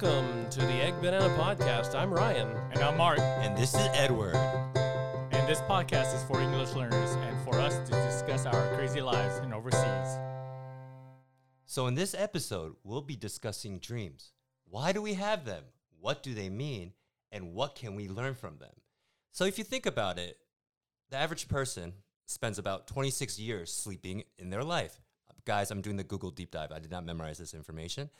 Welcome to the Egg Banana Podcast. I'm Ryan. And I'm Mark. And this is Edward. And this podcast is for English learners and for us to discuss our crazy lives in overseas. So in this episode, we'll be discussing dreams. Why do we have them? What do they mean? And what can we learn from them? So if you think about it, the average person spends about 26 years sleeping in their life. Guys, I'm doing the Google deep dive. I did not memorize this information.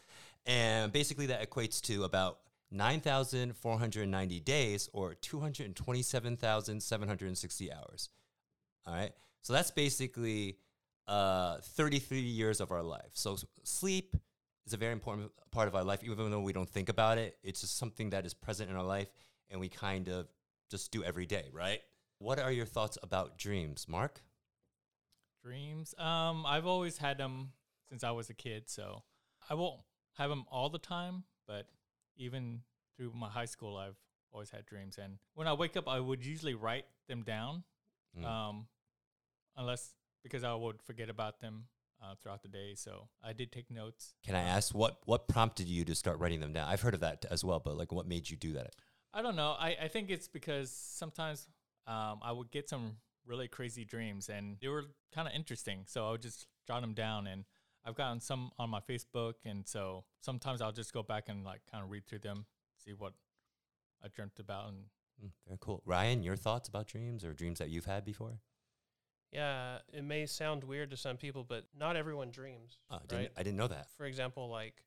And basically that equates to about 9,490 days or 227,760 hours. All right. So that's basically 33 years of our life. So sleep is a very important part of our life, even though we don't think about it. It's just something that is present in our life and we kind of just do every day, right? What are your thoughts about dreams, Mark? Dreams. I've always had them since I was a kid, so I won't have them all the time, but even through my high school, I've always had dreams. And when I wake up, I would usually write them down, because I would forget about them throughout the day. So I did take notes. Can I ask what prompted you to start writing them down? I've heard of that as well, but like, what made you do that? I don't know. I think it's because sometimes I would get some really crazy dreams and they were kind of interesting, so I would just jot them down, and I've gotten some on my Facebook, and so sometimes I'll just go back and like kind of read through them, see what I dreamt about. And very cool. Ryan, your thoughts about dreams or dreams that you've had before? Yeah, it may sound weird to some people, but not everyone dreams. I didn't know that. For example, like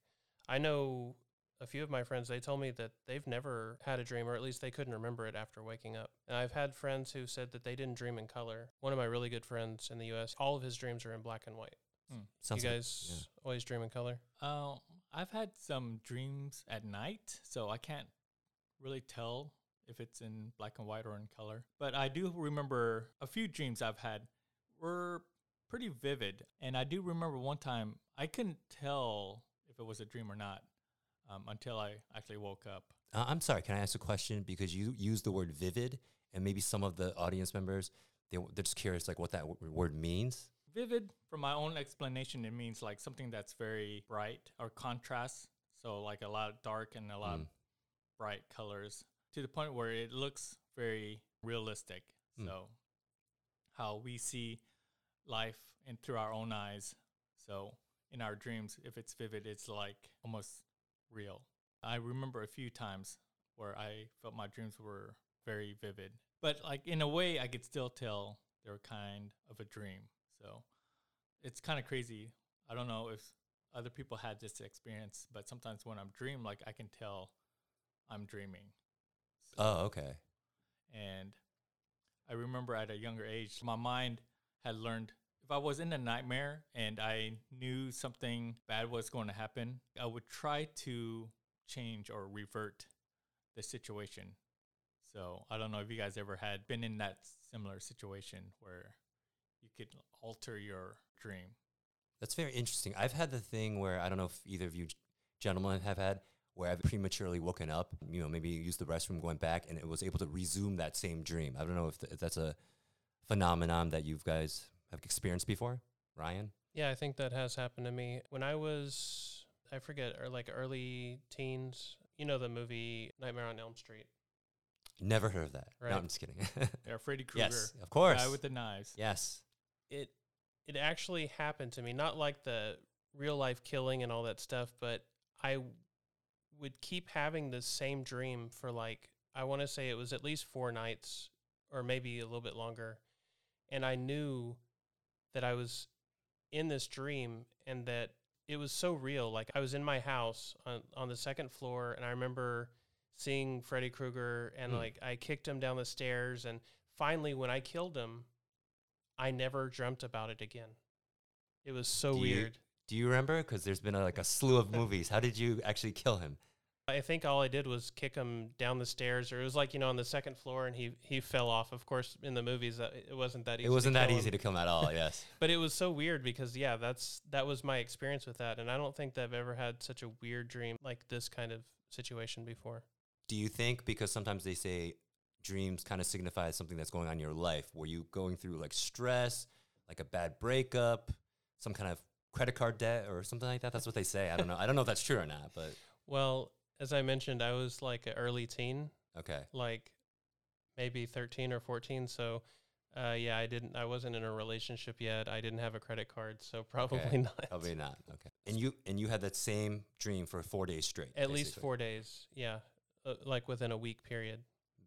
I know a few of my friends, they told me that they've never had a dream, or at least they couldn't remember it after waking up. And I've had friends who said that they didn't dream in color. One of my really good friends in the U.S., all of his dreams are in black and white. You guys always dream in color? I've had some dreams at night, so I can't really tell if it's in black and white or in color. But I do remember a few dreams I've had were pretty vivid. And I do remember one time I couldn't tell if it was a dream or not. Until I actually woke up. I'm sorry, can I ask a question? Because you used the word vivid, and maybe some of the audience members, they're just curious like what that word means. Vivid, from my own explanation, it means like something that's very bright or contrast. So like a lot of dark and a lot of bright colors to the point where it looks very realistic. So how we see life and through our own eyes. So in our dreams, if it's vivid, it's like almost real. I remember a few times where I felt my dreams were very vivid, but like in a way I could still tell they were kind of a dream. So it's kind of crazy. I don't know if other people had this experience, but sometimes when I'm dreaming, like I can tell I'm dreaming. So, okay. And I remember at a younger age, my mind had learned if I was in a nightmare and I knew something bad was going to happen, I would try to change or revert the situation. So I don't know if you guys ever had been in that similar situation where you could alter your dream. That's very interesting. I've had the thing where, I don't know if either of you gentlemen have had, where I've prematurely woken up, you know, maybe used the restroom, going back, and it was able to resume that same dream. I don't know if that's a phenomenon that you guys have experienced before, Ryan? Yeah, I think that has happened to me. When I was, I forget, or like early teens, you know the movie Nightmare on Elm Street? Never heard of that. Right? No, I'm just kidding. Yeah, Freddy Krueger. Yes, of course. The guy with the knives. Yes. It actually happened to me, not like the real life killing and all that stuff, but I would keep having this same dream for like, I want to say it was at least 4 nights or maybe a little bit longer. And I knew that I was in this dream and that it was so real. Like I was in my house on the second floor, and I remember seeing Freddy Krueger, and like I kicked him down the stairs, and finally when I killed him, I never dreamt about it again. It was so weird. Do you remember? Because there's been like a slew of movies. How did you actually kill him? I think all I did was kick him down the stairs, or it was like, you know, on the second floor, and he fell off. Of course, in the movies, it wasn't that easy. It wasn't that easy to kill him at all, yes. But it was so weird because, yeah, that was my experience with that, and I don't think that I've ever had such a weird dream like this kind of situation before. Do you think, because sometimes they say dreams kind of signify something that's going on in your life, were you going through like stress, like a bad breakup, some kind of credit card debt or something like that? That's what they say. I don't know if that's true or not, but... Well... as I mentioned, I was like an early teen. Okay. Like maybe 13 or 14. So, yeah, I wasn't in a relationship yet. I didn't have a credit card, so probably not. Probably not. Okay. And you had that same dream for 4 days straight. At least 4 days. Yeah. Like within a week period.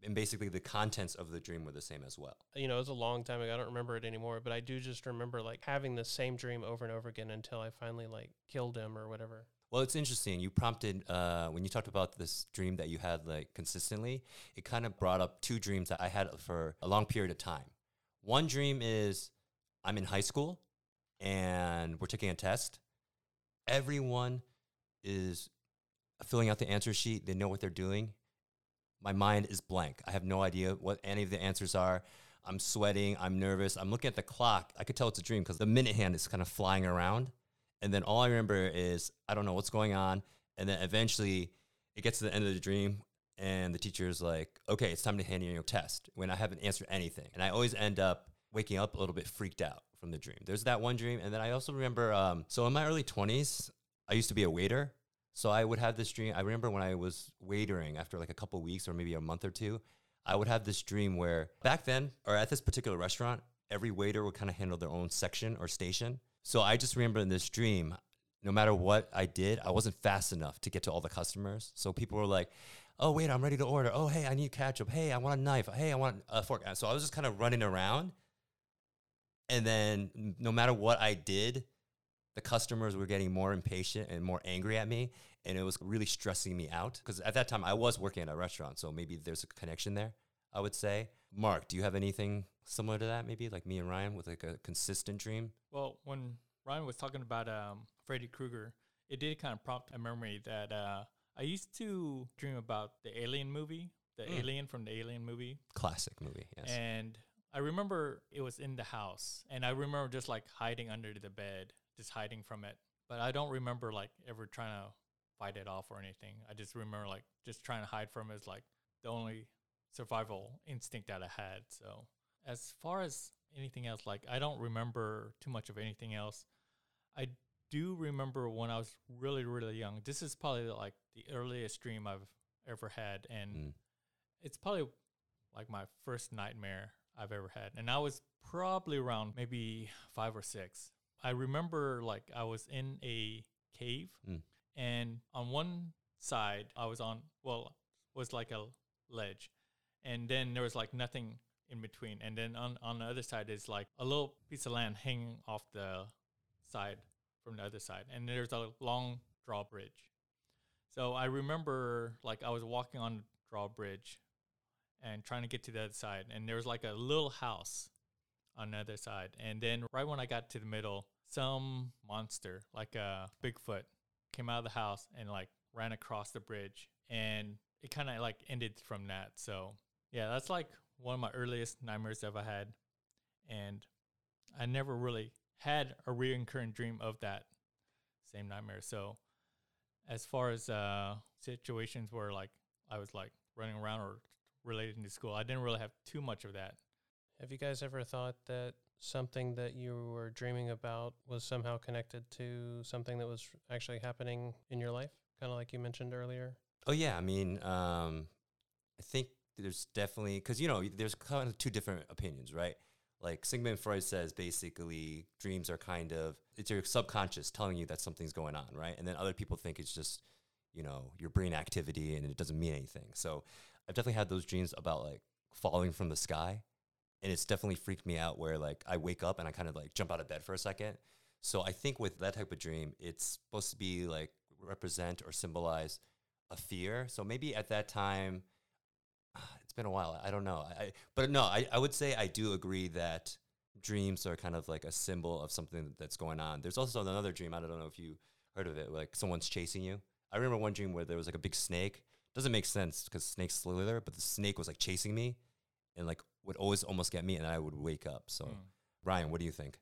And basically the contents of the dream were the same as well. You know, it was a long time ago. I don't remember it anymore, but I do just remember like having the same dream over and over again until I finally like killed him or whatever. Well, it's interesting. You prompted, when you talked about this dream that you had like consistently, it kind of brought up two dreams that I had for a long period of time. One dream is I'm in high school and we're taking a test. Everyone is filling out the answer sheet. They know what they're doing. My mind is blank. I have no idea what any of the answers are. I'm sweating. I'm nervous. I'm looking at the clock. I could tell it's a dream because the minute hand is kind of flying around. And then all I remember is I don't know what's going on. And then eventually it gets to the end of the dream and the teacher is like, okay, it's time to hand in your test, when I haven't answered anything. And I always end up waking up a little bit freaked out from the dream. There's that one dream. And then I also remember, so in my early 20s, I used to be a waiter. So I would have this dream. I remember when I was waitering after like a couple of weeks or maybe a month or two, I would have this dream where back then or at this particular restaurant, every waiter would kind of handle their own section or station. So I just remember in this dream, no matter what I did, I wasn't fast enough to get to all the customers. So people were like, oh, wait, I'm ready to order. Oh, hey, I need ketchup. Hey, I want a knife. Hey, I want a fork. So I was just kind of running around. And then no matter what I did, the customers were getting more impatient and more angry at me, and it was really stressing me out because at that time I was working at a restaurant, so maybe there's a connection there, I would say. Mark, do you have anything similar to that maybe, like me and Ryan, with like a consistent dream? Well, when Ryan was talking about Freddy Krueger, it did kind of prompt a memory that I used to dream about the Alien movie, the Alien from the Alien movie. Classic movie, yes. And I remember it was in the house, and I remember just like hiding under the bed. Just hiding from it. But I don't remember like ever trying to fight it off or anything. I just remember like just trying to hide from it is like the only survival instinct that I had. So as far as anything else, like I don't remember too much of anything else. I do remember when I was really, really young. This is probably like the earliest dream I've ever had. And it's probably like my first nightmare I've ever had. And I was probably around maybe 5 or 6. I remember like I was in a cave and on one side I was on, well, was like a ledge, and then there was like nothing in between. And then on the other side is like a little piece of land hanging off the side from the other side. And there's a long drawbridge. So I remember like I was walking on the drawbridge and trying to get to the other side. And there was like a little house on the other side. And then right when I got to the middle, some monster, like a Bigfoot, came out of the house and like ran across the bridge. And it kind of like ended from that. So yeah, that's like one of my earliest nightmares I've ever had. And I never really had a recurrent dream of that same nightmare. So as far as situations where like I was like running around or related to school, I didn't really have too much of that. Have you guys ever thought that something that you were dreaming about was somehow connected to something that was actually happening in your life? Kind of like you mentioned earlier. Oh, yeah. I mean, I think there's definitely, because, you know, there's kind of two different opinions, right? Like Sigmund Freud says, basically, dreams are kind of, it's your subconscious telling you that something's going on, right? And then other people think it's just, you know, your brain activity and it doesn't mean anything. So I've definitely had those dreams about like falling from the sky. And it's definitely freaked me out where like I wake up and I kind of like jump out of bed for a second. So I think with that type of dream, it's supposed to be like represent or symbolize a fear. So maybe at that time, it's been a while. I don't know. But I would say I do agree that dreams are kind of like a symbol of something that's going on. There's also another dream. I don't know if you heard of it. Like someone's chasing you. I remember one dream where there was like a big snake. Doesn't make sense because snakes slither, but the snake was like chasing me and like would always almost get me, and I would wake up. So, Ryan, what do you think?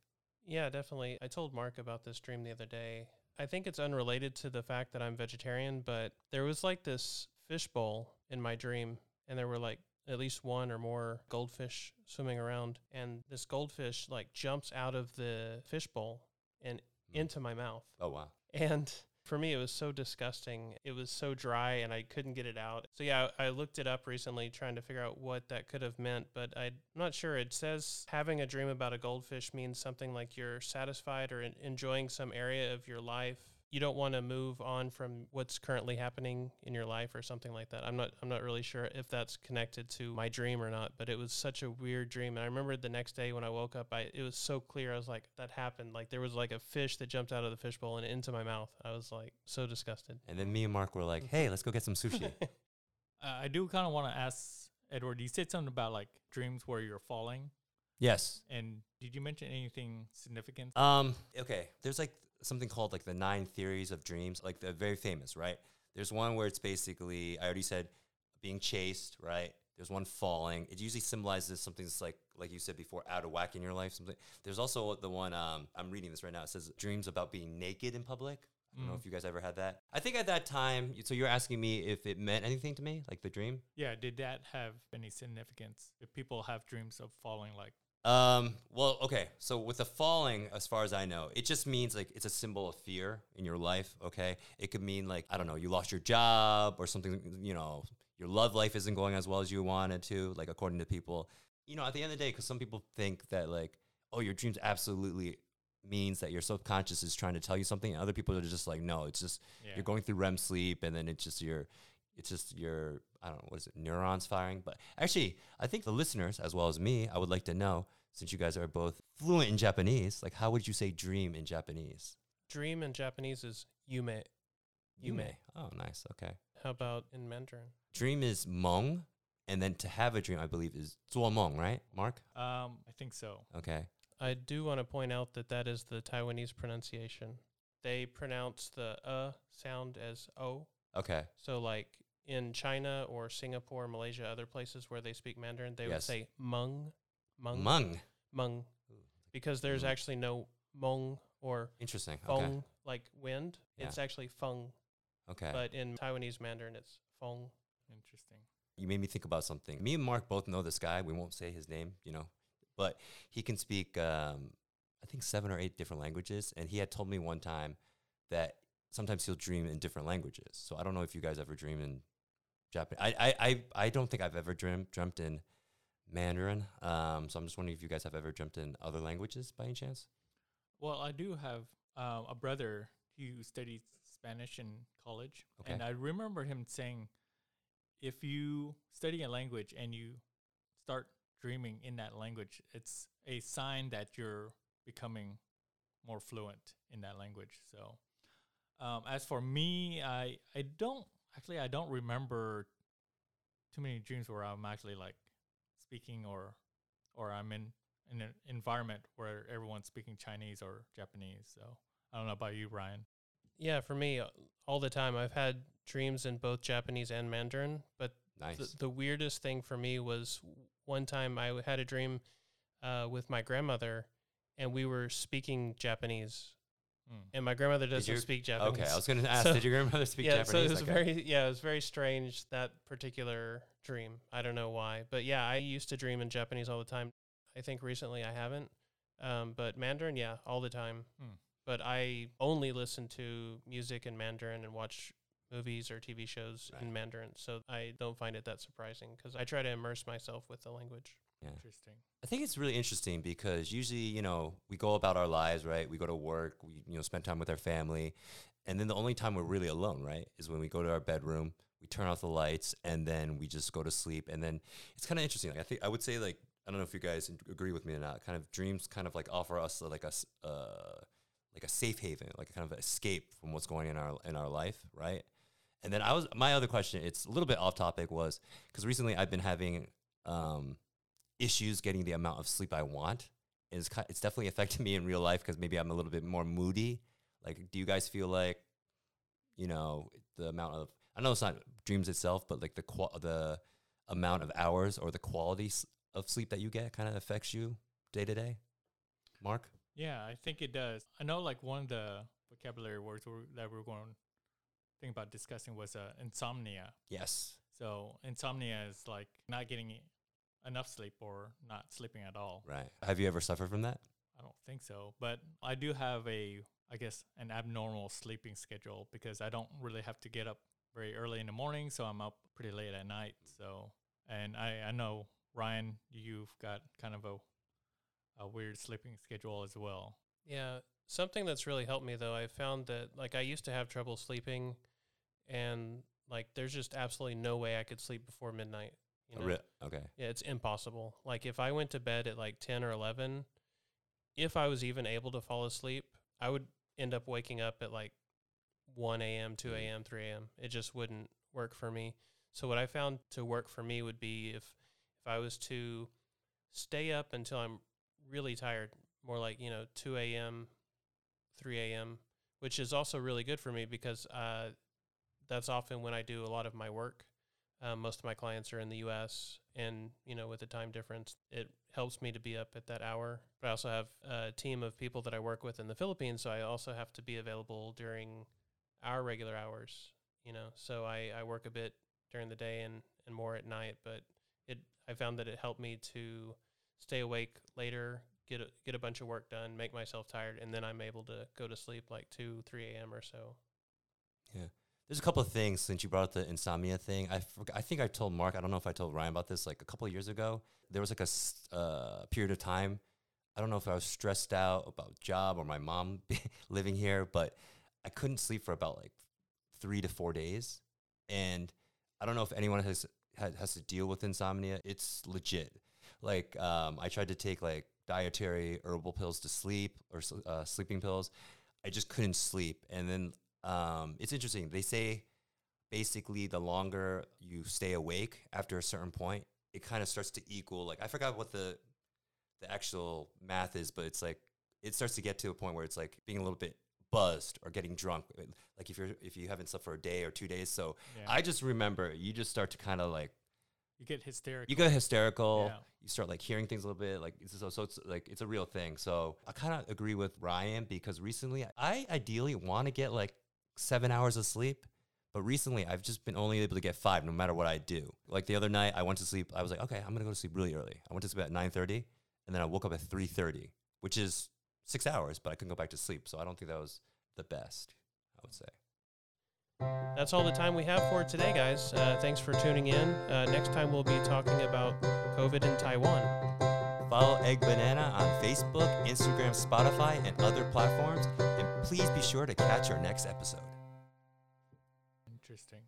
Yeah, definitely. I told Mark about this dream the other day. I think it's unrelated to the fact that I'm vegetarian, but there was like this fishbowl in my dream, and there were like at least one or more goldfish swimming around, and this goldfish like jumps out of the fishbowl and into my mouth. Oh, wow. And for me, it was so disgusting. It was so dry and I couldn't get it out. So yeah, I looked it up recently trying to figure out what that could have meant, but I'm not sure. It says having a dream about a goldfish means something like you're satisfied or enjoying some area of your life. You don't want to move on from what's currently happening in your life or something like that. I'm not really sure if that's connected to my dream or not, but it was such a weird dream. And I remember the next day when I woke up, it was so clear. I was like, that happened. Like there was like a fish that jumped out of the fishbowl and into my mouth. I was like so disgusted. And then me and Mark were like, hey, let's go get some sushi. I do kind of want to ask Edward, you said something about like dreams where you're falling. Yes. And did you mention anything significant? Okay. There's like something called like the 9 theories of dreams, like they're very famous, right? There's one where it's basically, I already said, being chased, right? There's one falling. It usually symbolizes something that's like you said before, out of whack in your life. Something. There's also the one, I'm reading this right now. It says dreams about being naked in public. I don't know if you guys ever had that. I think at that time, so you're asking me if it meant anything to me, like the dream? Yeah, did that have any significance? If people have dreams of falling like, well, okay. So with the falling, as far as I know, it just means like it's a symbol of fear in your life. Okay. It could mean like, I don't know, you lost your job or something, you know, your love life isn't going as well as you wanted to, like according to people, you know, at the end of the day, cause some people think that like, oh, your dreams absolutely means that your subconscious is trying to tell you something. And other people are just like, no, it's just, you're going through REM sleep and then it's just your, I don't know, what is it, neurons firing? But actually, I think the listeners, as well as me, I would like to know, since you guys are both fluent in Japanese, like how would you say dream in Japanese? Dream in Japanese is yume. Yume. Oh, nice. Okay. How about in Mandarin? Dream is mong, and then to have a dream, I believe, is zuomong, right, Mark? I think so. Okay. I do want to point out that is the Taiwanese pronunciation. They pronounce the sound as o. Okay. So like in China or Singapore, Malaysia, other places where they speak Mandarin, they would say mung, because there's actually no mong or interesting feng, okay, like wind. Yeah. It's actually feng. Okay. But in Taiwanese Mandarin, it's feng. Interesting. You made me think about something. Me and Mark both know this guy. We won't say his name, you know, but he can speak, I think 7 or 8 different languages. And he had told me one time that sometimes he'll dream in different languages. So I don't know if you guys ever dream in Japanese. I don't think I've ever dreamt in Mandarin. So I'm just wondering if you guys have ever dreamt in other languages by any chance? Well, I do have a brother who studied Spanish in college. Okay. And I remember him saying, if you study a language and you start dreaming in that language, it's a sign that you're becoming more fluent in that language. So... as for me, I don't remember too many dreams where I'm actually like speaking or I'm in an environment where everyone's speaking Chinese or Japanese. So I don't know about you, Ryan. Yeah, for me, all the time I've had dreams in both Japanese and Mandarin. But nice. The weirdest thing for me was one time I had a dream with my grandmother and we were speaking Japanese. And my grandmother doesn't speak Japanese. Okay, I was going to ask, did your grandmother speak Japanese? So it was very strange, that particular dream. I don't know why. But yeah, I used to dream in Japanese all the time. I think recently I haven't. But Mandarin, yeah, all the time. But I only listen to music in Mandarin and watch movies or TV shows in Mandarin. So I don't find it that surprising because I try to immerse myself with the language. Yeah. Interesting. I think it's really interesting because usually, you know, we go about our lives, right? We go to work, we, you know, spend time with our family. And then the only time we're really alone, right, is when we go to our bedroom, we turn off the lights, and then we just go to sleep. And then it's kind of interesting. Like, I think I would say, like, I don't know if you guys agree with me or not, kind of dreams kind of like offer us like a safe haven, like a kind of escape from what's going on in our life, right? And then my other question, it's a little bit off topic, was because recently I've been having issues getting the amount of sleep I want. It's definitely affected me in real life because maybe I'm a little bit more moody. Like, do you guys feel like, you know, the amount of, I know it's not dreams itself, but like the amount of hours or the quality of sleep that you get kind of affects you day to day? Mark? Yeah, I think it does. I know like one of the vocabulary words that we're going to think about discussing was insomnia. Yes. So insomnia is like not getting enough sleep or not sleeping at all. Right. Have you ever suffered from that? I don't think so. But I do have an abnormal sleeping schedule because I don't really have to get up very early in the morning, so I'm up pretty late at night. So, and I know, Ryan, you've got kind of a weird sleeping schedule as well. Yeah, something that's really helped me, though, I found that, like, I used to have trouble sleeping, and, like, there's just absolutely no way I could sleep before midnight. You know? Okay. Yeah, it's impossible. Like, if I went to bed at, like, 10 or 11, if I was even able to fall asleep, I would end up waking up at, like, 1 a.m., 2 a.m., 3 a.m. It just wouldn't work for me. So what I found to work for me would be if I was to stay up until I'm really tired, more like, 2 a.m., 3 a.m., which is also really good for me because that's often when I do a lot of my work. Most of my clients are in the U.S., and, with the time difference, it helps me to be up at that hour. But I also have a team of people that I work with in the Philippines, so I also have to be available during our regular hours, So I work a bit during the day and more at night, but I found that it helped me to stay awake later, get a bunch of work done, make myself tired, and then I'm able to go to sleep like 2, 3 a.m. or so. Yeah. There's a couple of things since you brought up the insomnia thing. I think I told Mark, I don't know if I told Ryan about this, like a couple of years ago. There was like a period of time. I don't know if I was stressed out about job or my mom living here, but I couldn't sleep for about like 3 to 4 days. And I don't know if anyone has to deal with insomnia. It's legit. Like, I tried to take like dietary herbal pills to sleep or sleeping pills. I just couldn't sleep. And then it's interesting. They say basically the longer you stay awake after a certain point, it kind of starts to equal, like, I forgot what the actual math is, but it's like it starts to get to a point where it's like being a little bit buzzed or getting drunk, like if you haven't slept for a day or 2 days. So yeah. I just remember you just start to kind of like you get hysterical. Yeah. You start like hearing things a little bit, like so it's like it's a real thing. So I kind of agree with Ryan because recently I ideally want to get like 7 hours of sleep, but recently I've just been only able to get 5 no matter what I do. Like the other night I went to sleep, I was like, okay, I'm gonna go to sleep really early. I went to sleep at 9:30 and then I woke up at 3:30, which is 6 hours, but I couldn't go back to sleep. So I don't think that was the best, I would say. That's all the time we have for today, guys. Thanks for tuning in. Next time we'll be talking about COVID in Taiwan. Follow Egg Banana on Facebook, Instagram, Spotify, and other platforms. And please be sure to catch our next episode. Interesting.